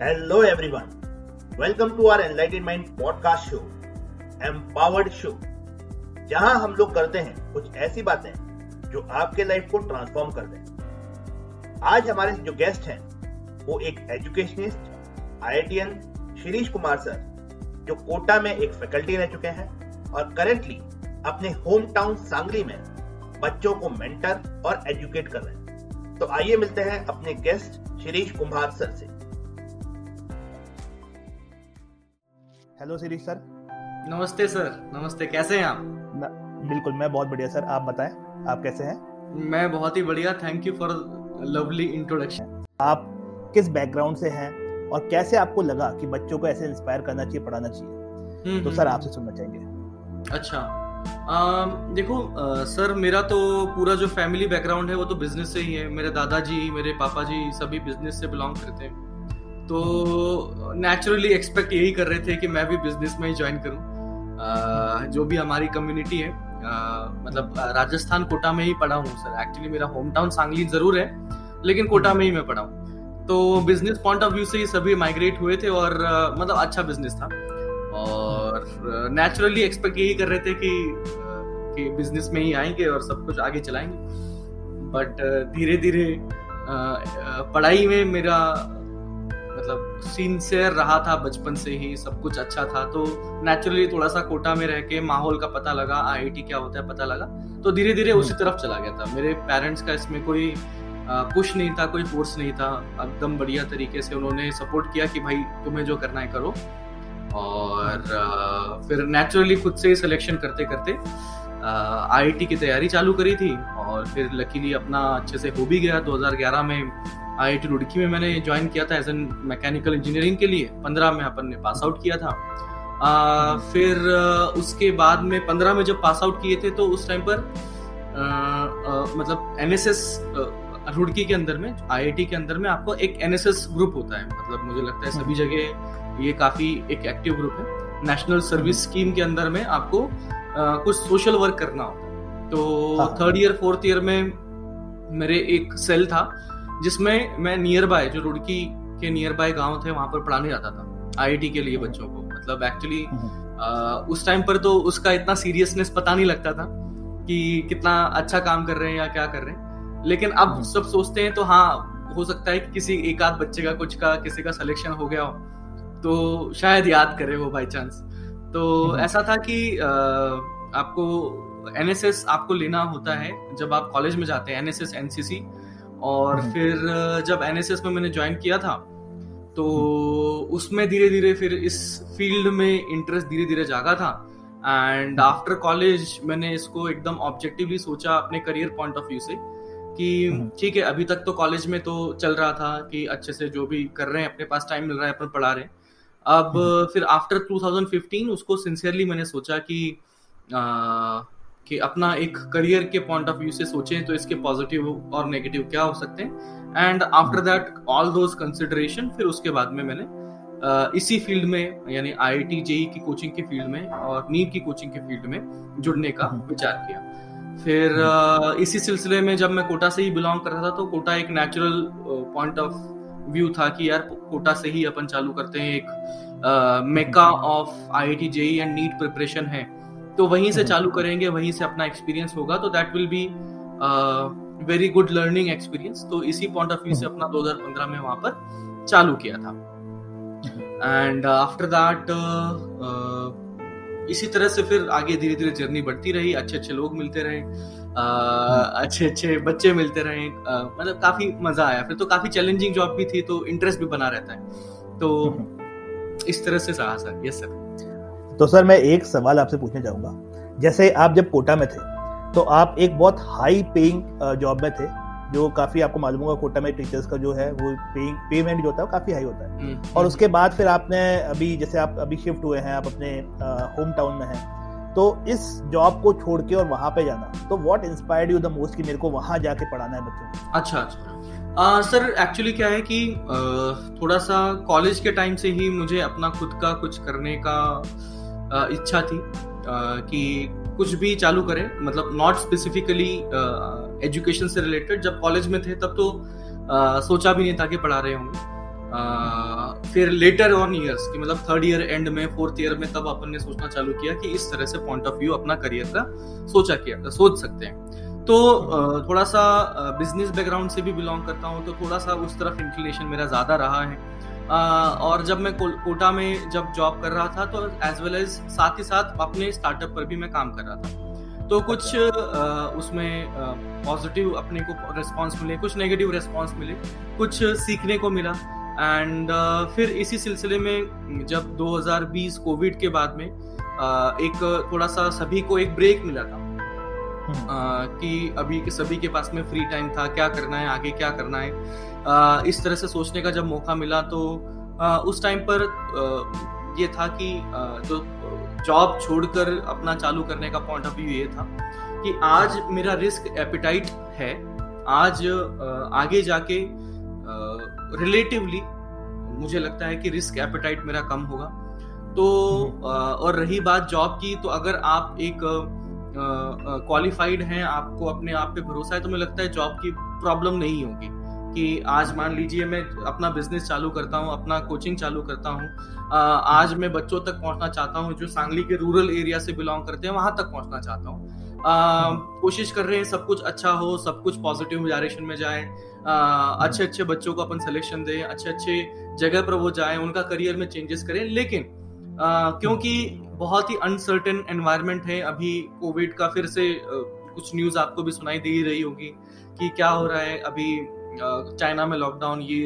Hello everyone. Welcome to our enlightened mind podcast show, empowered show, जहां हम लोग करते हैं कुछ ऐसी बातें जो आपके लाइफ को ट्रांसफॉर्म कर दें। आज हमारे जो गेस्ट हैं, वो एक educationist IITian Shirish Kumar sir, जो कोटा में एक फैकल्टी रह चुके हैं और करेंटली अपने होम टाउन सांगली में बच्चों को मेंटर और एजुकेट कर रहे हैं। तो आइए मिलते हैं अपने गेस्ट शिरीष कुंभार सर से। Hello Shirish sir. नमस्ते सर। नमस्ते, कैसे हैं आप? बिल्कुल, मैं बहुत बढ़िया सर, आप बताएं, आप कैसे हैं? मैं बहुत ही बढ़िया, thank you for lovely introduction. आप किस बैकग्राउंड से हैं और कैसे आपको लगा कि बच्चों को ऐसे इंस्पायर करना चाहिए, पढ़ाना चाहिए? तो सर आपसे सुनना चाहेंगे। अच्छा, देखो सर, मेरा तो पूरा जो फैमिली बैकग्राउंड है वो तो बिजनेस से ही है। मेरे दादाजी, मेरे पापा जी सभी बिजनेस से बिलोंग करते हैं, तो नेचुरली एक्सपेक्ट यही कर रहे थे कि मैं भी बिजनेस में ही ज्वाइन करूं। जो भी हमारी कम्युनिटी है, मतलब राजस्थान कोटा में ही पढ़ा हूं सर। एक्चुअली मेरा होम टाउन सांगली जरूर है, लेकिन कोटा में ही मैं पढ़ा हूं, तो बिजनेस पॉइंट ऑफ व्यू से ही सभी माइग्रेट हुए थे। और मतलब अच्छा बिजनेस था, और नेचुरली एक्सपेक्ट यही कर रहे थे कि बिजनेस में ही आएंगे और सब कुछ आगे चलाएंगे। बट धीरे धीरे पढ़ाई में मेरा मतलब सिंसियर रहा था, बचपन से ही सब कुछ अच्छा था। तो नेचुरली थोड़ा सा कोटा में रह के माहौल का पता लगा, IIT क्या होता है पता लगा, तो धीरे धीरे उसी तरफ चला गया था। मेरे पेरेंट्स का इसमें कोई पुश नहीं था, कोई फोर्स नहीं था, एकदम बढ़िया तरीके से उन्होंने सपोर्ट किया कि भाई तुम्हें जो करना है करो। और फिर नेचुरली खुद से ही सिलेक्शन करते करते IIT की तैयारी चालू करी थी, और फिर लकीली अपना अच्छे से हो भी गया। 2011 में आई आई टी रुड़की में मैंने ज्वाइन किया था एज एन मैकेनिकल इंजीनियरिंग के लिए। 15 में अपन ने पास आउट किया था। फिर उसके बाद में 15 में जब पास आउट किए थे, तो उस टाइम पर मतलब NSS रुड़की के अंदर में, IIT के अंदर में आपको एक NSS ग्रुप होता है। मतलब मुझे लगता है सभी जगह ये काफ़ी एक एक्टिव ग्रुप है। नेशनल सर्विस स्कीम के अंदर में आपको कुछ सोशल वर्क करना होता है। तो 3rd year 4th year में मेरे एक सेल था, जिसमें मैं नियर बाय, जो रुड़की के नियर बाय गाँव थे, वहाँ पर पढ़ाने जाता था IIT के लिए बच्चों को। मतलब एक्चुअली उस टाइम पर तो उसका इतना सीरियसनेस पता नहीं लगता था कि कितना अच्छा काम कर रहे हैं या क्या कर रहे हैं, लेकिन अब सब सोचते हैं। तो हाँ, हो सकता है कि किसी एक आध बच्चे का कुछ का किसी का सिलेक्शन हो गया हो, तो शायद याद करे वो बाई चांस। तो ऐसा था कि आपको NSS आपको लेना होता है जब आप कॉलेज में जाते हैं, NSS NCC। और फिर जब NSS में मैंने ज्वाइन किया था, तो उसमें धीरे धीरे फिर इस फील्ड में इंटरेस्ट धीरे धीरे जागा था। एंड आफ्टर कॉलेज मैंने इसको एकदम ऑब्जेक्टिवली सोचा अपने करियर पॉइंट ऑफ व्यू से कि ठीक है, अभी तक तो कॉलेज में तो चल रहा था कि अच्छे से जो भी कर रहे हैं, अपने पास टाइम मिल रहा है, अपन पढ़ा रहे हैं। अब फिर आफ्टर 2015 उसको सिंसियरली मैंने सोचा कि अपना एक करियर के पॉइंट ऑफ व्यू से सोचें तो इसके पॉजिटिव और नेगेटिव क्या हो सकते हैं। And after that all those consideration, फिर उसके बाद में मैंने इसी फील्ड में, यानी IIT जेईई की कोचिंग के फील्ड में और नीट की कोचिंग के फील्ड में जुड़ने का विचार किया। फिर इसी सिलसिले में जब मैं कोटा से ही बिलोंग कर रहा था, तो कोटा एक नेचुरल पॉइंट ऑफ व्यू था कि यार कोटा से ही अपन चालू करते हैं। एक mecca of IIT JEE and NEET preparation है, तो वहीं से चालू करेंगे, वहीं से अपना एक्सपीरियंस होगा, तो that will be very good learning experience. तो इसी पॉइंट ऑफ व्यू से अपना 2015 में वहाँ पर चालू किया था। एंड आफ्टर दैट इसी तरह से फिर आगे धीरे धीरे जर्नी बढ़ती रही। अच्छे अच्छे लोग मिलते रहे, अच्छे अच्छे बच्चे मिलते रहे, मतलब काफ़ी मज़ा आया। फिर तो काफ़ी चैलेंजिंग जॉब भी थी, तो इंटरेस्ट भी बना रहता है, तो इस तरह से रहा सर। Yes sir. तो सर मैं एक सवाल आपसे पूछना चाहूँगा। जैसे आप जब कोटा में थे, तो आप एक बहुत हाई पेइंग जॉब में थे, जो काफ़ी आपको मालूम होगा कोटा में टीचर्स का जो है वो पेइंग पेमेंट जो होता है वो काफ़ी हाई होता है। और उसके बाद फिर आपने अभी जैसे आप अभी शिफ्ट हुए हैं, आप अपने होम टाउन में हैं, तो इस जॉब को छोड़ के और वहाँ पे जाना, तो what inspired you the most कि मेरे को वहाँ जाके पढ़ाना है बच्चों को? अच्छा सर, एक्चुअली क्या है कि थोड़ा सा कॉलेज के टाइम से ही मुझे अपना खुद का कुछ करने का इच्छा थी कि कुछ भी चालू करें। मतलब नॉट स्पेसिफिकली एजुकेशन से रिलेटेड। जब कॉलेज में थे तब तो सोचा भी नहीं था कि पढ़ा रहे होंगे। फिर लेटर ऑन ईयर्स कि मतलब थर्ड ईयर एंड में फोर्थ ईयर में तब अपन ने सोचना चालू किया कि इस तरह से पॉइंट ऑफ व्यू अपना करियर का सोच सकते हैं। तो थोड़ा सा बिजनेस बैकग्राउंड से भी बिलोंग करता हूँ, तो थोड़ा सा उस तरफ इंक्लिनेशन मेरा ज़्यादा रहा है। और जब मैं कोटा में जब जॉब कर रहा था तो एज वेल एज साथ ही साथ अपने स्टार्टअप पर भी मैं काम कर रहा था, तो कुछ उसमें पॉजिटिव अपने को रिस्पॉन्स मिले, कुछ नेगेटिव रिस्पॉन्स मिले, कुछ सीखने को मिला। एंड फिर इसी सिलसिले में जब 2020 कोविड के बाद में एक थोड़ा सा सभी को एक ब्रेक मिला था कि अभी के सभी के पास में फ्री टाइम था, क्या करना है आगे, क्या करना है, इस तरह से सोचने का जब मौका मिला तो उस टाइम पर ये था कि जो जॉब छोड़कर अपना चालू करने का पॉइंट ऑफ व्यू ये था कि आज मेरा रिस्क एपिटाइट है, आज आगे जाके रिलेटिवली मुझे लगता है कि रिस्क एपिटाइट मेरा कम होगा। तो और रही बात जॉब की, तो अगर आप एक क्वालिफाइड हैं, आपको अपने आप पे भरोसा है, तो मुझे लगता है जॉब की प्रॉब्लम नहीं होगी कि आज मान लीजिए मैं अपना बिजनेस चालू करता हूँ, अपना कोचिंग चालू करता हूँ, आज मैं बच्चों तक पहुँचना चाहता हूँ जो सांगली के रूरल एरिया से बिलोंग करते हैं, वहाँ तक पहुँचना चाहता हूँ, कोशिश कर रहे हैं सब कुछ अच्छा हो, सब कुछ पॉजिटिव डायरेक्शन में जाए, अच्छे अच्छे बच्चों को अपन सिलेक्शन दें, अच्छे अच्छे जगह पर वो जाएं, उनका करियर में चेंजेस करें। लेकिन क्योंकि बहुत ही अनसर्टेन एनवायरनमेंट है, अभी कोविड का फिर से कुछ न्यूज़ आपको भी सुनाई दे रही होगी कि क्या हो रहा है अभी चाइना में लॉकडाउन ये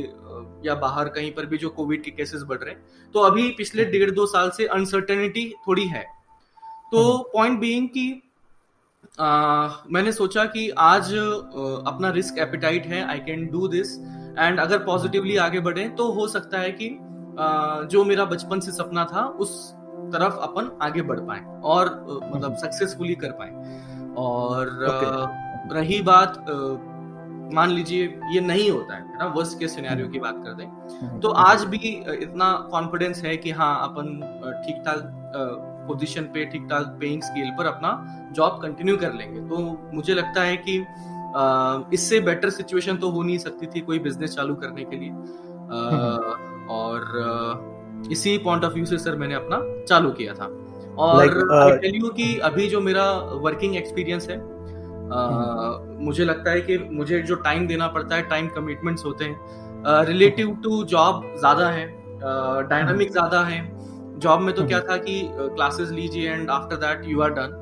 या बाहर कहीं पर भी जो कोविड के केसेस बढ़ रहे हैं, तो अभी पिछले 1.5-2 साल से अनसर्टेनिटी थोड़ी है। तो पॉइंट बीइंग कि मैंने सोचा कि आज अपना रिस्क एपिटाइट है, I can do this, and अगर पॉजिटिवली आगे बढ़े तो हो सकता है कि जो मेरा बचपन से सपना था उस तरफ अपन आगे बढ़ पाए और मतलब सक्सेसफुली कर पाए। और रही बात मान लीजिए ये नहीं होता है ना, वर्स्ट केस सिनेरियो की बात कर दें, तो आज भी इतना कॉन्फिडेंस है कि हाँ अपन ठीक ठाक पोजीशन पे, ठीक ठाक पेइंग स्केल पर अपना जॉब कंटिन्यू कर लेंगे। तो मुझे लगता है कि इससे बेटर सिचुएशन तो हो नहीं सकती थी कोई बिजनेस चालू करने के लिए। और इसी पॉइंट ऑफ व्यू से सर मैंने अपना चालू किया था। और आई टेल यू कि अभी जो मेरा वर्किंग एक्सपीरियंस है, मुझे लगता है कि मुझे जो टाइम देना पड़ता है, टाइम कमिटमेंट्स होते हैं रिलेटिव टू जॉब ज़्यादा है, डायनामिक ज़्यादा है। जॉब में तो क्या था कि क्लासेस लीजिए and after that you are done.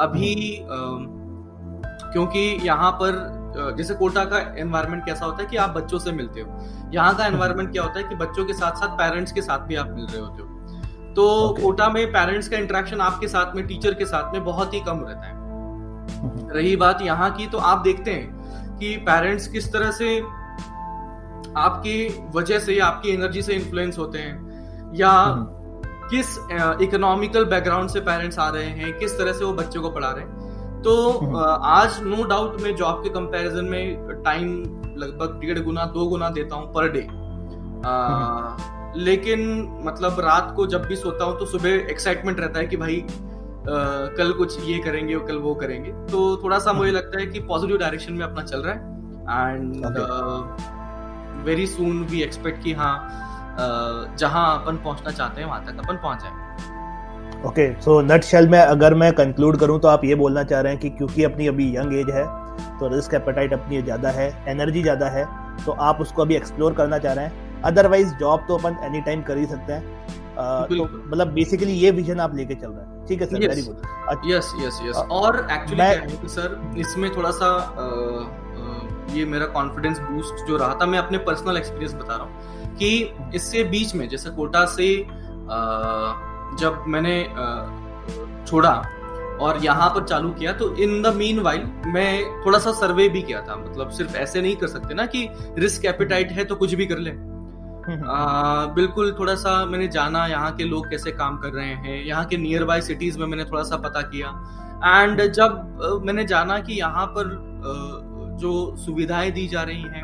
अभी क्योंकि यहाँ पर जैसे कोटा का एनवायरनमेंट कैसा होता है कि आप बच्चों से मिलते हो, यहाँ का एनवायरनमेंट क्या होता है कि बच्चों के साथ साथ पेरेंट्स के साथ भी आप मिल रहे होते हो। तो कोटा में पेरेंट्स का इंटरेक्शन आपके साथ में, टीचर के साथ में बहुत ही कम रहता है। रही बात यहाँ की, तो आप देखते हैं कि पेरेंट्स किस तरह से आपकी वजह से या आपकी एनर्जी से इन्फ्लुएंस होते हैं, या किस इकोनॉमिकल बैकग्राउंड से पेरेंट्स आ रहे हैं, किस तरह से वो बच्चों को पढ़ा रहे हैं। तो आज नो डाउट मैं जॉब के कंपैरिजन में टाइम लगभग 1.5-2 गुना देता हूँ पर डे। लेकिन मतलब रात को जब भी सोता हूँ तो सुबह एक्साइटमेंट रहता है कि भाई कल कुछ ये करेंगे और कल वो करेंगे। तो थोड़ा सा मुझे लगता है कि पॉजिटिव डायरेक्शन में अपना चल रहा है, and very soon we expect कि हाँ जहां अपन पहुंचना चाहते हैं वहां तक अपन पहुंच जाएं। ओके, सो नटशेल में अगर मैं कंक्लूड करूं तो आप ये बोलना चाह रहे हैं कि क्योंकि अपनी अभी यंग एज है तो रिस्क एपेटाइट अपनी ज़्यादा है, एनर्जी ज़्यादा है, तो आप उसको अभी एक्सप्लोर करना चाह रहे हैं। अदरवाइज जॉब तो अपन एनी टाइम कर ही सकते हैं। तो मतलब बेसिकली ये विजन आप लेके चल रहे हैं, ठीक है सर? Very good. यस। और एक्चुअली सर इसमें थोड़ा सा ये मेरा कॉन्फिडेंस बूस्ट जो रहा था, मैं अपने पर्सनल एक्सपीरियंस बता रहा हूँ कि इससे बीच में जैसे कोटा से जब मैंने छोड़ा और यहाँ पर चालू किया, तो इन द मीन वाइल मैं थोड़ा सा सर्वे भी किया था। मतलब सिर्फ ऐसे नहीं कर सकते ना कि रिस्क एपिटाइट है तो कुछ भी कर ले। बिल्कुल थोड़ा सा मैंने जाना यहाँ के लोग कैसे काम कर रहे हैं, यहाँ के नियर बाय सिटीज़ में मैंने थोड़ा सा पता किया। एंड जब मैंने जाना कि यहाँ पर जो सुविधाएं दी जा रही हैं,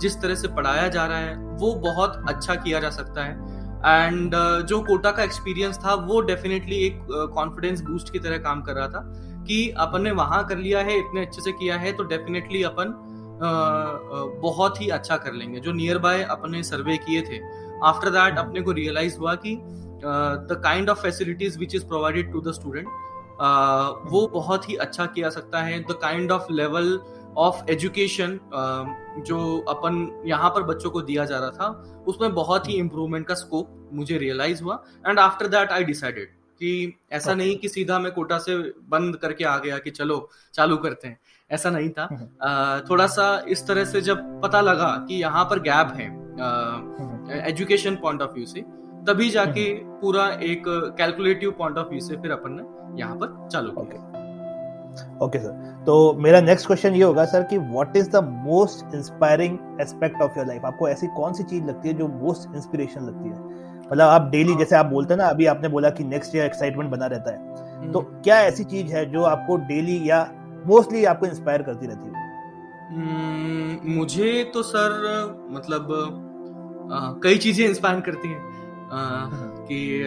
जिस तरह से पढ़ाया जा रहा है वो बहुत अच्छा किया जा सकता है। एंड जो कोटा का एक्सपीरियंस था वो डेफिनेटली एक कॉन्फिडेंस बूस्ट की तरह काम कर रहा था कि अपन ने वहाँ कर लिया है, इतने अच्छे से किया है, तो डेफिनेटली अपन बहुत ही अच्छा कर लेंगे, जो नियर बाय अपने सर्वे किए थे। आफ्टर दैट अपने को रियलाइज हुआ कि the kind of facilities which is provided to the student वो बहुत ही अच्छा किया सकता है। The kind of level of education जो अपन यहाँ पर बच्चों को दिया जा रहा था उसमें बहुत ही इम्प्रूवमेंट का स्कोप मुझे रियलाइज हुआ। And after that I decided कि ऐसा नहीं कि सीधा मैं कोटा से बंद करके आ गया कि चलो चालू करते हैं, ऐसा नहीं था। थोड़ा सा इस तरह से जब पता लगा कि यहाँ पर गैप है एजुकेशन पॉइंट ऑफ व्यू से, तभी जाके पूरा एक कैलकुलेटिव पॉइंट ऑफ व्यू से फिर अपन ने यहाँ पर चालू किया। ओके सर, तो मेरा नेक्स्ट क्वेश्चन ये होगा सर कि what is the most inspiring aspect of your life? आपको ऐसी कौन सी चीज लगती है जो मोस्ट इंस्पिरेशन लगती है? मतलब आप डेली, जैसे आप बोलते हैं ना, अभी आपने बोला कि नेक्स्ट ईयर एक्साइटमेंट बना रहता है, तो क्या ऐसी चीज है जो आपको डेली या मोस्टली आपको इंस्पायर करती रहती है? मुझे तो सर मतलब कई चीजें इंस्पायर करती हैं कि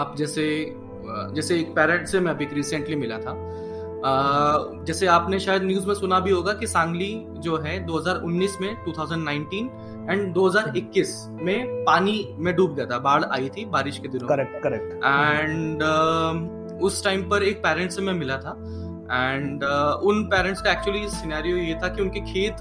आप जैसे एक पेरेंट से मैं अभी रिसेंटली मिला था। जैसे आपने शायद न्यूज में सुना भी होगा कि सांगली जो है 2019 में 2019 एंड 2021 में पानी में डूब गया था, बाढ़ आई थी बारिश के दिनों। Correct correct. एंड उस टाइम पर एक पेरेंट्स से मैं मिला था एंड उन पेरेंट्स का एक्चुअली सिनेरियो ये था कि उनके खेत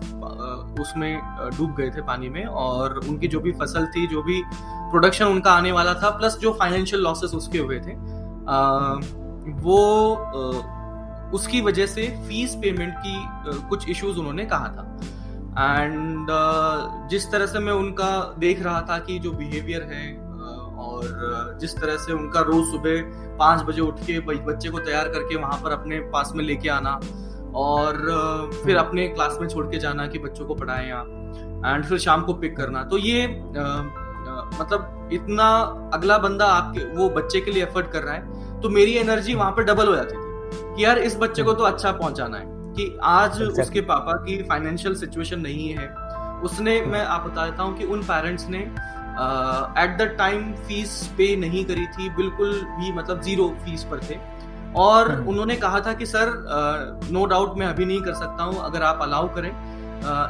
उसमें डूब गए थे पानी में, और उनकी जो भी फसल थी, जो भी प्रोडक्शन उनका आने वाला था, प्लस जो फाइनेंशियल लॉसेस उसके हुए थे, वो उसकी वजह से फीस पेमेंट की कुछ इश्यूज उन्होंने कहा था। एंड जिस तरह से मैं उनका देख रहा था कि जो बिहेवियर है और जिस तरह से उनका रोज सुबह 5 बजे उठ के बच्चे को तैयार करके वहाँ पर अपने पास में लेके आना और फिर अपने क्लास में छोड़ के जाना कि बच्चों को पढ़ाएं आप, एंड फिर शाम को पिक करना, तो ये मतलब इतना अगला बंदा आपके वो बच्चे के लिए एफर्ट कर रहा है, तो मेरी एनर्जी वहाँ पर डबल हो जाती थी कि यार इस बच्चे को तो अच्छा पहुँचाना है कि आज उसके पापा की फाइनेंशियल सिचुएशन नहीं है। उसने, मैं आप बता देता हूँ कि उन पेरेंट्स ने एट द टाइम फीस पे नहीं करी थी, बिल्कुल भी, मतलब जीरो फीस पर थे, और उन्होंने कहा था कि सर नो डाउट मैं अभी नहीं कर सकता हूँ, अगर आप अलाउ करें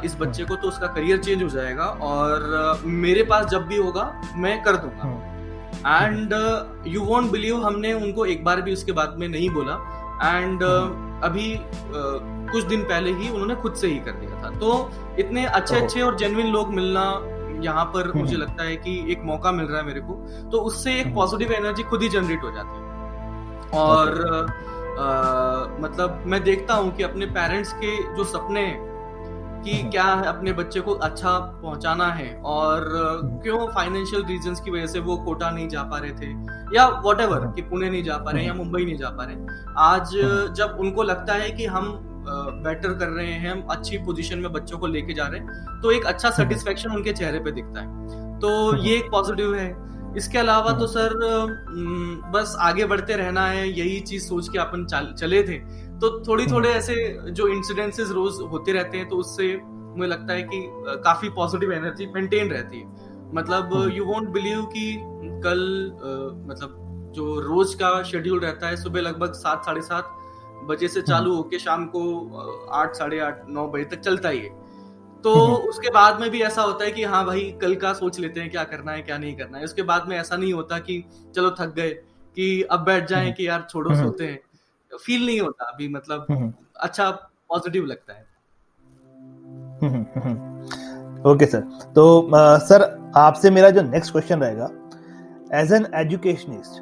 इस बच्चे को तो उसका करियर चेंज हो जाएगा और मेरे पास जब भी होगा मैं कर दूंगा। एंड यू वोंट बिलीव, हमने उनको एक बार भी उसके बाद में नहीं बोला। एंड अभी कुछ दिन पहले ही उन्होंने खुद से ही कर दिया था। तो इतने अच्छे अच्छे और जेन्युइन लोग मिलना यहाँ पर मुझे लगता है कि एक मौका मिल रहा है मेरे को, तो उससे एक पॉजिटिव एनर्जी खुद ही जनरेट हो जाती है। और मतलब मैं देखता हूँ कि अपने पेरेंट्स के जो सपने हैं कि क्या है अपने बच्चे को अच्छा पहुँचाना है और क्यों फाइनेंशियल रीजंस की वजह से वो कोटा नहीं जा पा रहे थे या व्हाटएवर, कि पुणे नहीं जा पा रहे या मुंबई नहीं जा पा रहे, आज जब उनको लगता है कि हम बेटर कर रहे हैं, हम अच्छी पोजीशन में बच्चों को लेके जा रहे हैं, तो एक अच्छा सेटिस्फेक्शन उनके चेहरे पे दिखता है, तो ये एक पॉजिटिव है। इसके अलावा तो सर बस आगे बढ़ते रहना है, यही चीज सोच के अपन चले थे, तो थोड़ी थोड़े ऐसे जो इंसिडेंसेस रोज होते रहते हैं, तो उससे मुझे लगता है कि काफी पॉजिटिव एनर्जी मेंटेन रहती है। मतलब यू वोंट बिलीव कि कल मतलब जो रोज का शेड्यूल रहता है, सुबह लगभग 7:30-7:30 बजे से चालू होके शाम को 8-8:30-9 बजे तक चलता ही है, तो उसके बाद में भी ऐसा होता है कि हाँ भाई कल का सोच लेते हैं, क्या करना है क्या नहीं करना है। उसके बाद में ऐसा नहीं होता कि चलो थक गए कि अब बैठ जाए कि यार छोड़ो सोते हैं, फील नहीं होता अभी, मतलब अच्छा पॉजिटिव लगता है। ओके सर, तो सर आपसे मेरा जो नेक्स्ट क्वेश्चन रहेगा, एज एन एजुकेशनिस्ट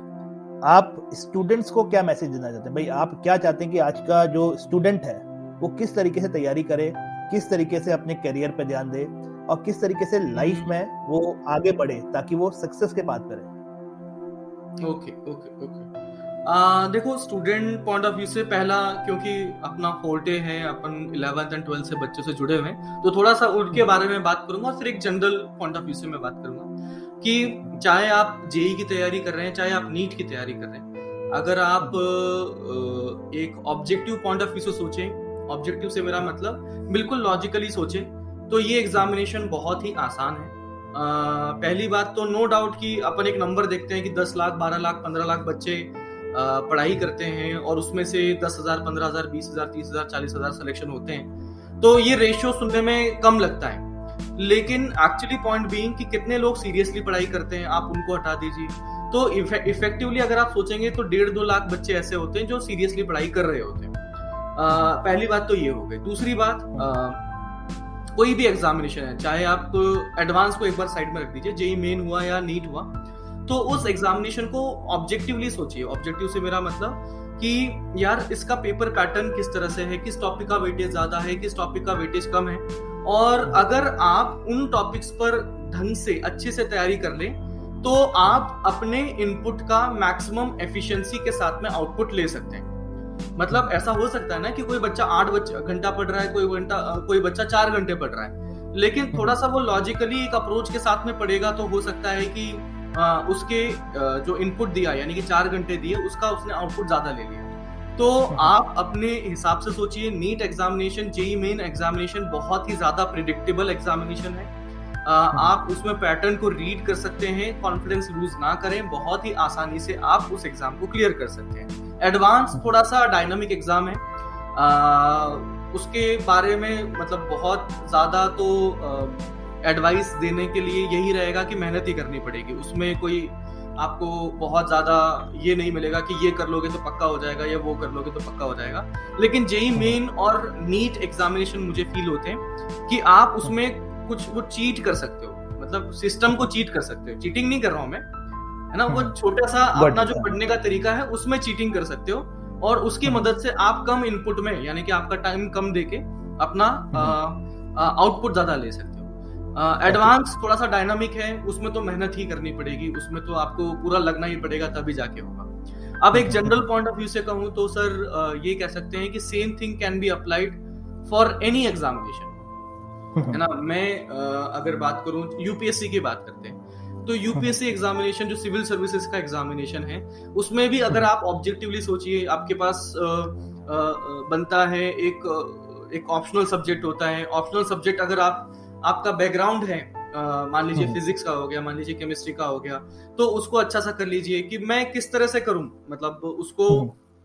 आप स्टूडेंट्स को क्या मैसेज देना चाहते हैं? भाई आप क्या चाहते हैं कि आज का जो स्टूडेंट है वो किस तरीके से तैयारी करे, किस तरीके से अपने करियर पे ध्यान दे और किस तरीके से लाइफ में वो आगे बढ़े ताकि वो सक्सेस के पाथ पे रहे? ओके ओके ओके, देखो स्टूडेंट पॉइंट ऑफ व्यू से पहला, क्योंकि अपना फोर्टे है, अपन 11th एंड 12th से बच्चों से जुड़े हुए हैं, तो थोड़ा सा उनके बारे में बात करूंगा और फिर एक जनरल पॉइंट ऑफ व्यू से मैं बात करूंगा कि चाहे आप जेईई की तैयारी कर रहे हैं, चाहे आप नीट की तैयारी कर रहे हैं, अगर आप एक ऑब्जेक्टिव पॉइंट ऑफ व्यू से सोचें, ऑब्जेक्टिव से मेरा मतलब बिल्कुल लॉजिकली सोचें, तो ये एग्जामिनेशन बहुत ही आसान है। पहली बात तो नो डाउट कि अपन एक नंबर देखते हैं कि 10 लाख 12 लाख 15 लाख बच्चे पढ़ाई करते हैं और उसमें से 10,000 15,000 20,000 30,000 40,000 सिलेक्शन होते हैं। तो ये रेशियो सुनने में कम लगता है, लेकिन एक्चुअली पॉइंट बीइंग कि कितने लोग सीरियसली पढ़ाई करते हैं, आप उनको हटा दीजिए तो इफेक्टिवली अगर आप सोचेंगे तो 1.5-2 लाख बच्चे ऐसे होते हैं जो सीरियसली पढ़ाई कर रहे होते हैं। पहली बात तो ये हो गई। दूसरी बात, कोई भी एग्जामिनेशन है, चाहे आप एडवांस को एक बार साइड में रख दीजिए, जेईई मेन हुआ या नीट हुआ, तो उस एग्जामिनेशन को ऑब्जेक्टिवली सोचिए। ऑब्जेक्टिव से मेरा मतलब कि यार इसका पेपर पैटर्न किस तरह से है, किस टॉपिक का वेटेज ज़्यादा है, किस टॉपिक का वेटेज कम है, और अगर आप उन टॉपिक्स पर ढंग से अच्छे से तैयारी कर लें तो आप अपने इनपुट का मैक्सिमम एफिशिएंसी के साथ में आउटपुट ले सकते हैं। मतलब ऐसा हो सकता है ना कि कोई बच्चा 8 घंटा पढ़ रहा है, कोई बच्चा 4 घंटे पढ़ रहा है, लेकिन थोड़ा सा वो लॉजिकली एक अप्रोच के साथ में पढ़ेगा तो हो सकता है कि उसके जो इनपुट दिया यानी कि 4 घंटे दिए उसका उसने आउटपुट ज़्यादा ले लिया। तो आप अपने हिसाब से सोचिए। NEET examination, JEE main examination बहुत ही ज़्यादा प्रिडिक्टेबल एग्जामिनेशन है। आप उसमें पैटर्न को रीड कर सकते हैं, कॉन्फिडेंस लूज ना करें, बहुत ही आसानी से आप उस एग्ज़ाम को क्लियर कर सकते हैं। एडवांस थोड़ा सा डायनामिक एग्ज़ाम है, उसके बारे में मतलब बहुत ज़्यादा तो एडवाइस देने के लिए यही रहेगा कि मेहनत ही करनी पड़ेगी। उसमें कोई आपको बहुत ज़्यादा ये नहीं मिलेगा कि ये कर लोगे तो पक्का हो जाएगा या वो कर लोगे तो पक्का हो जाएगा। लेकिन जेईई मेन और नीट एग्जामिनेशन मुझे फील होते हैं कि आप उसमें कुछ वो चीट कर सकते हो, मतलब सिस्टम को चीट कर सकते हो। चीटिंग नहीं कर रहा हूँ मैं, है ना, वो छोटा सा अपना जो पढ़ने का तरीका है उसमें चीटिंग कर सकते हो, और उसकी मदद से आप कम इनपुट में यानी कि आपका टाइम कम देके अपना आउटपुट ज़्यादा ले सकते हो। एडवांस थोड़ा सा डायनामिक है, उसमें तो मेहनत ही करनी पड़ेगी, उसमें तो आपको पूरा लगना ही पड़ेगा तभी जाके होगा। अब एक जनरल पॉइंट ऑफ व्यू से कहूँ तो सर ये कह सकते हैं कि same thing can be applied for any examination, है ना। मैं अगर बात करूँ यूपीएससी की बात करते हैं तो यूपीएससी एग्जामिनेशन जो सिविल सर्विसेज का एग्जामिनेशन है उसमें भी अगर आप ऑब्जेक्टिवली सोचिए, आपके पास बनता है एक ऑप्शनल सब्जेक्ट होता है। ऑप्शनल सब्जेक्ट अगर आपका बैकग्राउंड है, मान लीजिए फिजिक्स का हो गया, मान लीजिए केमिस्ट्री का हो गया, तो उसको अच्छा सा कर लीजिए कि मैं किस तरह से करूं, मतलब उसको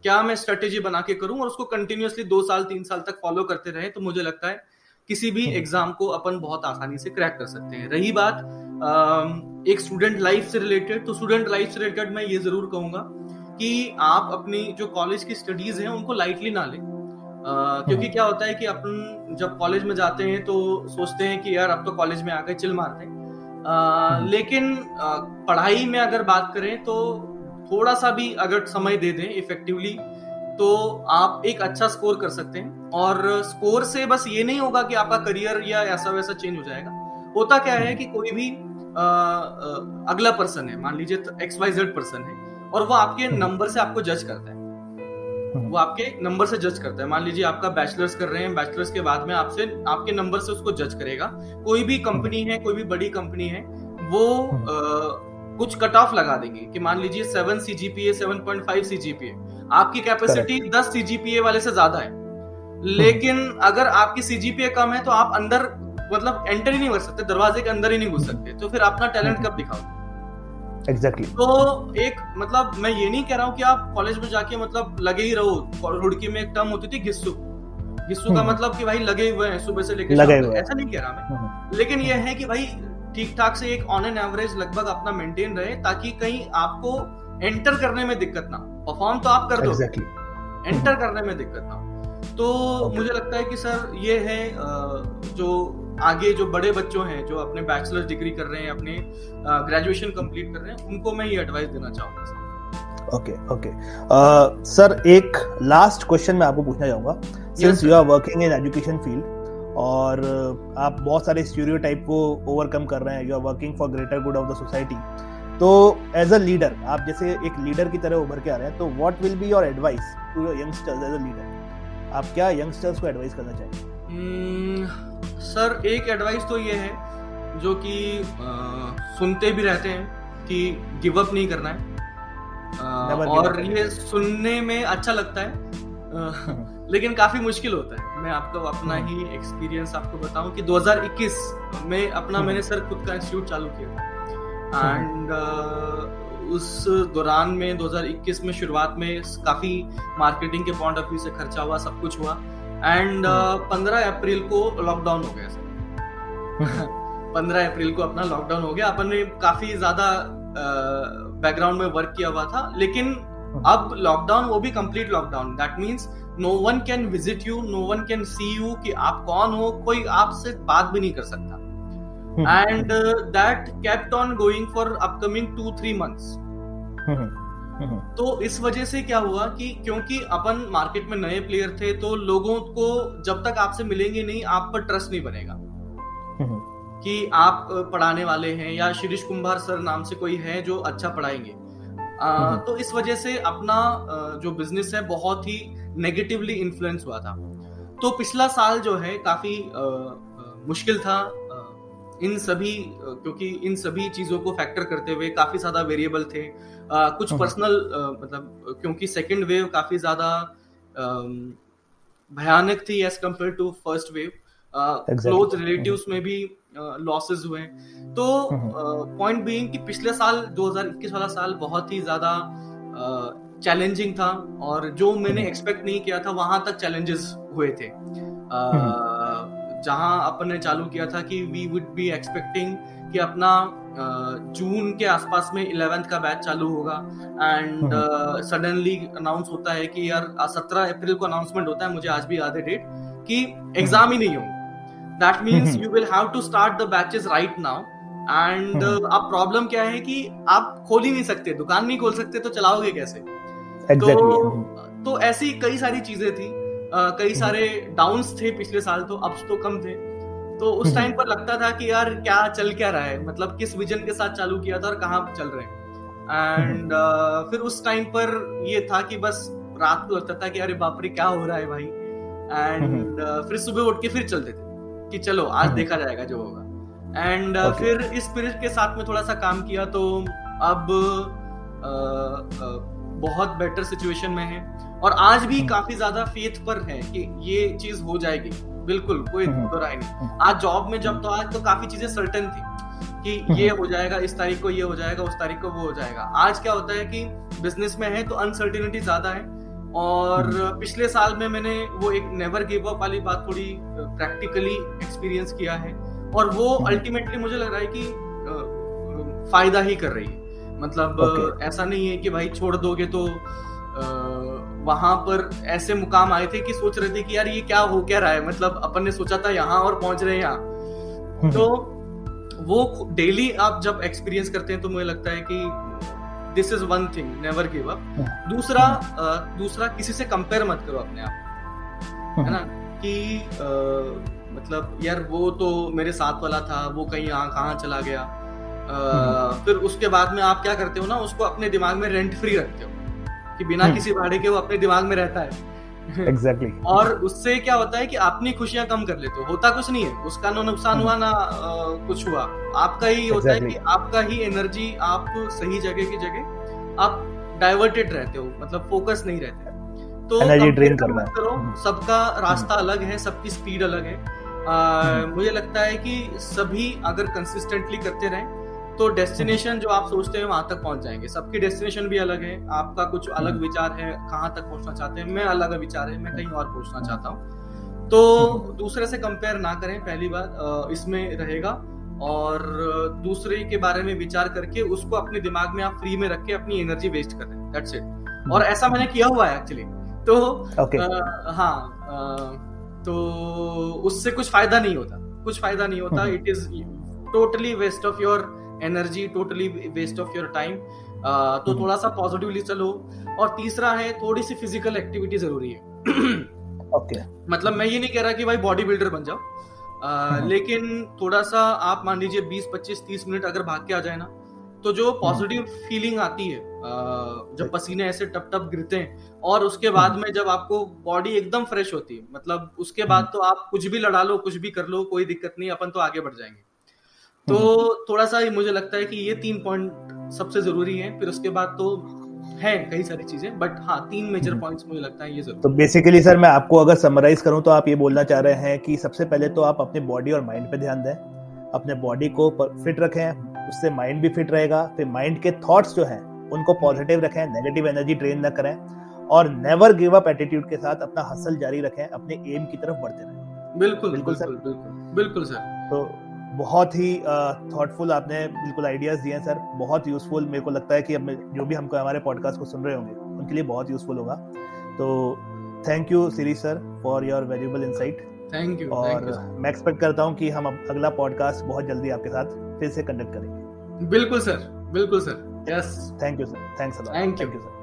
क्या मैं स्ट्रेटेजी बना के करूं और उसको कंटिन्यूअसली 2-3 साल तक फॉलो करते रहे तो मुझे लगता है किसी भी एग्जाम को अपन बहुत आसानी से क्रैक कर सकते हैं। रही बात एक स्टूडेंट लाइफ से रिलेटेड, तो स्टूडेंट लाइफ से रिलेटेड मैं ये जरूर कहूंगा कि आप अपनी जो कॉलेज की स्टडीज हैं उनको लाइटली ना लें। क्योंकि क्या होता है कि अपन जब कॉलेज में जाते हैं तो सोचते हैं कि यार अब तो कॉलेज में आ गए, चिल मारते हैं, लेकिन पढ़ाई में अगर बात करें तो थोड़ा सा भी अगर समय दे दें इफेक्टिवली तो आप एक अच्छा स्कोर कर सकते हैं। और स्कोर से बस ये नहीं होगा कि आपका करियर या ऐसा वैसा चेंज हो जाएगा। होता क्या है कि कोई भी अगला पर्सन है, मान लीजिए XYZ पर्सन है, और वो आपके नंबर से आपको जज करता है, वो आपके नंबर से जज करता है। मान लीजिए आपका बैचलर्स कर रहे हैं, बैचलर्स के बाद में आपसे आपके नंबर से उसको जज करेगा। कोई भी कंपनी है, कोई भी बड़ी कंपनी है, वो कुछ कट ऑफ लगा देंगे कि मान लीजिए 7 CGPA, 7.5 CGPA, आपकी कैपेसिटी 10 CGPA वाले से ज्यादा है, लेकिन अगर आपकी CGPA कम है तो आप अंदर मतलब एंटर ही नहीं कर सकते, दरवाजे के अंदर ही नहीं घुस सकते, तो फिर अपना टैलेंट कब दिखाओ? Exactly. तो एक मतलब मैं ये नहीं कह रहा हूँ कि आप कॉलेज में जाके मतलब लगे ही रहो। रुड़की में एक टर्म होती थी घिस्सू का मतलब कि भाई लगे हुए हैं सुबह से लेकर शाम तक, ऐसा नहीं कह रहा मैं, लेकिन ये है कि भाई ठीक ठाक से एक ऑन एन एवरेज लगभग अपना मेंटेन रहे ताकि कहीं आपको एंटर करने में दिक्कत ना हो। परफॉर्म तो आप कर दो, एंटर करने में दिक्कत ना हो। तो मुझे लगता है कि सर ये है जो आगे जो बड़े बच्चों हैं जो अपने बैचलर्स डिग्री कर रहे हैं, अपने ग्रेजुएशन कंप्लीट कर रहे हैं, उनको मैं ये एडवाइस देना चाहूँगा। ओके सर, एक लास्ट क्वेश्चन मैं आपको पूछना चाहूँगा। Since you are working in education field और आप बहुत सारे स्टीरियोटाइप को ओवरकम कर रहे हैं, you are working for greater good of the society, तो एज अ लीडर आप जैसे एक लीडर की तरह उभर के आ रहे हैं, तो what will be your advice to your youngsters as a leader? आप क्या यंगस्टर्स को एडवाइस करना चाहेंगे? सर एक एडवाइस तो ये है जो कि सुनते भी रहते हैं कि गिव अप नहीं करना है, और ये सुनने में अच्छा लगता है लेकिन काफ़ी मुश्किल होता है। मैं आपको अपना ही एक्सपीरियंस आपको बताऊं कि 2021 में अपना मैंने सर खुद का इंस्टीट्यूट चालू किया था, एंड उस दौरान में 2021 में शुरुआत में काफ़ी मार्केटिंग के पॉइंट ऑफ व्यू से खर्चा हुआ, सब कुछ हुआ, एंड 15 अप्रैल को लॉकडाउन हो गया सर। 15 अप्रैल को अपना लॉकडाउन हो गया। अपन ने काफी ज्यादा बैकग्राउंड में वर्क किया हुआ था, लेकिन अब लॉकडाउन, वो भी complete lockdown. That means no one can visit you, no one can see you कि आप कौन हो, कोई आपसे बात भी नहीं कर सकता। And that kept on going for upcoming 2-3 months। तो इस वजह से क्या हुआ कि क्योंकि अपन मार्केट में नए प्लेयर थे, तो लोगों को जब तक आपसे मिलेंगे नहीं, आप पर ट्रस्ट नहीं बनेगा कि आप पढ़ाने वाले हैं या शिरीष कुंभार सर नाम से कोई है जो अच्छा पढ़ाएंगे। तो इस वजह से अपना जो बिजनेस है बहुत ही नेगेटिवली इन्फ्लुएंस हुआ था। तो पिछला साल जो है काफी मुश्किल था इन सभी चीजों को फैक्टर करते हुए। काफी ज्यादा वेरिएबल थे, कुछ पर्सनल मतलब क्योंकि सेकंड वेव काफी ज्यादा भयानक थी as compare to first wave. Close relatives में भी लॉसेस हुए। तो पॉइंट बीइंग कि पिछले साल 2021 वाला साल बहुत ही ज्यादा चैलेंजिंग था, और जो मैंने एक्सपेक्ट नहीं किया था वहां तक चैलेंजेस हुए थे। जहां अपन ने चालू किया था कि वी वुड बी एक्सपेक्टिंग कि अपना जून के आसपास में 11th का बैच चालू होगा, एंड सडनली अनाउंस होता है कि यार 17 अप्रैल को अनाउंसमेंट होता है, मुझे आज भी याद है डेट, कि एग्जाम ही नहीं होंगे। That means you will have to start the batches right now. And अब प्रॉब्लम क्या है कि आप खोल ही नहीं सकते, दुकान नहीं खोल सकते, तो चलाओगे कैसे? तो ऐसी कई सारी चीजें थी, कई सारे डाउन्स थे पिछले साल, तो अप्स तो कम थे। तो उस टाइम पर लगता था कि यार क्या चल क्या रहा है, मतलब किस विजन के साथ चालू किया था और कहाँ चल रहे हैं। एंड फिर उस टाइम पर ये था कि बस रात को लगता था कि अरे बाप रे क्या हो रहा है भाई। एंड फिर सुबह उठ के फिर चलते थे कि चलो आज देखा जाएगा जो होगा। एंड फिर इस स्पिरिट के साथ में थोड़ा सा काम किया, तो अब बहुत बेटर सिचुएशन में है, और आज भी काफी ज्यादा फेथ पर है कि ये चीज हो जाएगी, बिल्कुल कोई बुरा नहीं। आज जॉब में जब तो आज तो काफी चीजें सर्टेन थी कि ये हो जाएगा, इस तारीख को ये हो जाएगा, उस तारीख को वो हो जाएगा। आज क्या होता है कि बिजनेस में है तो अनसर्टेनिटी ज्यादा है। और पिछले साल में मैंने वो एक नेवर गिव अप वाली बात थोड़ी प्रैक्टिकली एक्सपीरियंस किया है, और वो अल्टीमेटली मुझे लग रहा है कि फायदा ही कर रही है। मतलब ऐसा नहीं है कि भाई छोड़ दोगे तो वहां पर ऐसे मुकाम आए थे कि सोच रहे थे कि यार ये क्या हो क्या रहा है, मतलब अपन ने सोचा था यहाँ और पहुंच रहे हैं यहाँ। तो वो डेली आप जब एक्सपीरियंस करते हैं तो मुझे लगता है कि this is one thing, never give up. दूसरा किसी से कंपेयर मत करो अपने आप, है ना, कि मतलब यार वो तो मेरे साथ वाला था, वो कहीं यहाँ कहाँ चला गया। फिर उसके बाद में आप क्या करते हो ना, उसको अपने दिमाग में रेंट फ्री रखते हो कि बिना किसी भाड़े के वो अपने दिमाग में रहता है। एग्जैक्टली। और उससे क्या होता है कि अपनी खुशियां कम कर लेते हो। होता कुछ नहीं है, उसका ना नुकसान हुआ ना कुछ हुआ, आपका ही होता है कि आपका ही एनर्जी आप सही जगह की जगह आप डाइवर्टेड रहते हो, मतलब फोकस नहीं रहते। तो एनर्जी ड्रेन करना करो, सबका रास्ता अलग है, सबकी स्पीड अलग है। मुझे लगता है कि सभी अगर कंसिस्टेंटली करते रहें तो डेस्टिनेशन जो आप सोचते हैं वहां तक पहुंच जाएंगे। सबकी डेस्टिनेशन भी अलग है, आपका कुछ अलग विचार है, कहाँ तक पहुंचना चाहते हैं। मैं अलग विचार है, मैं कहीं और पहुंचना चाहता हूँ। तो दूसरे से कंपेयर ना करें, पहली बात इसमें रहेगा, और दूसरे के बारे में विचार करके उसको अपने दिमाग में आप फ्री में रख के अपनी एनर्जी वेस्ट कर दें, दैट्स इट। और ऐसा मैंने किया हुआ है एक्चुअली। तो तो उससे कुछ फायदा नहीं होता। It is totally waste of your energy, totally waste of your time. तो थोड़ा सा पॉजिटिवली चलो। और तीसरा है थोड़ी सी फिजिकल एक्टिविटी जरूरी है। ओके। मतलब मैं ये नहीं कह रहा कि भाई बॉडी बिल्डर बन जाओ, लेकिन थोड़ा सा आप मान लीजिए 20-25-30 मिनट अगर भाग के आ जाए ना, तो जो पॉजिटिव फीलिंग आती है जब पसीने ऐसे टप टप गिरते हैं, और उसके बाद में जब आपको बॉडी एकदम फ्रेश होती है, मतलब उसके बाद तो आप कुछ भी लड़ा लो, कुछ भी कर लो, कोई दिक्कत नहीं, अपन तो आगे बढ़ जाएंगे। तो थोड़ा सा मुझे लगता है कि ये 3 पॉइंट सबसे जरूरी है। फिर उसके बाद तो है कई सारी चीजें, बट हाँ 3 मेजर पॉइंट्स मुझे लगता है ये जरूरी। तो बेसिकली सर मैं आपको अगर समराइज करूँ तो आप ये बोलना चाह रहे हैं कि सबसे पहले तो आप अपने बॉडी और माइंड पे ध्यान दें, अपने बॉडी को फिट रखें, उससे माइंड भी फिट रहेगा। फिर माइंड के थॉट्स जो हैं उनको पॉजिटिव रखें, नेगेटिव एनर्जी ड्रेन ना करें। और नेवर गिव अप एटीट्यूड के साथ अपना हसल जारी रखें, अपने एम की तरफ बढ़ते रहें। बिल्कुल बिल्कुल सर, बिल्कुल सर। तो बहुत ही थॉटफुल आपने बिल्कुल आइडियाज दिए हैं सर, बहुत यूजफुल। मेरे को लगता है कि अब जो भी हमको हमारे पॉडकास्ट को सुन रहे होंगे उनके लिए बहुत यूजफुल होगा। तो thank you Shirish sir for your valuable insight. Thank you. और मैं एक्सपेक्ट करता हूँ कि हम अगला पॉडकास्ट बहुत जल्दी आपके साथ फिर से कंडक्ट करेंगे। बिल्कुल सर, बिल्कुल sir, yes. Thank you sir, thanks a lot, thank you sir.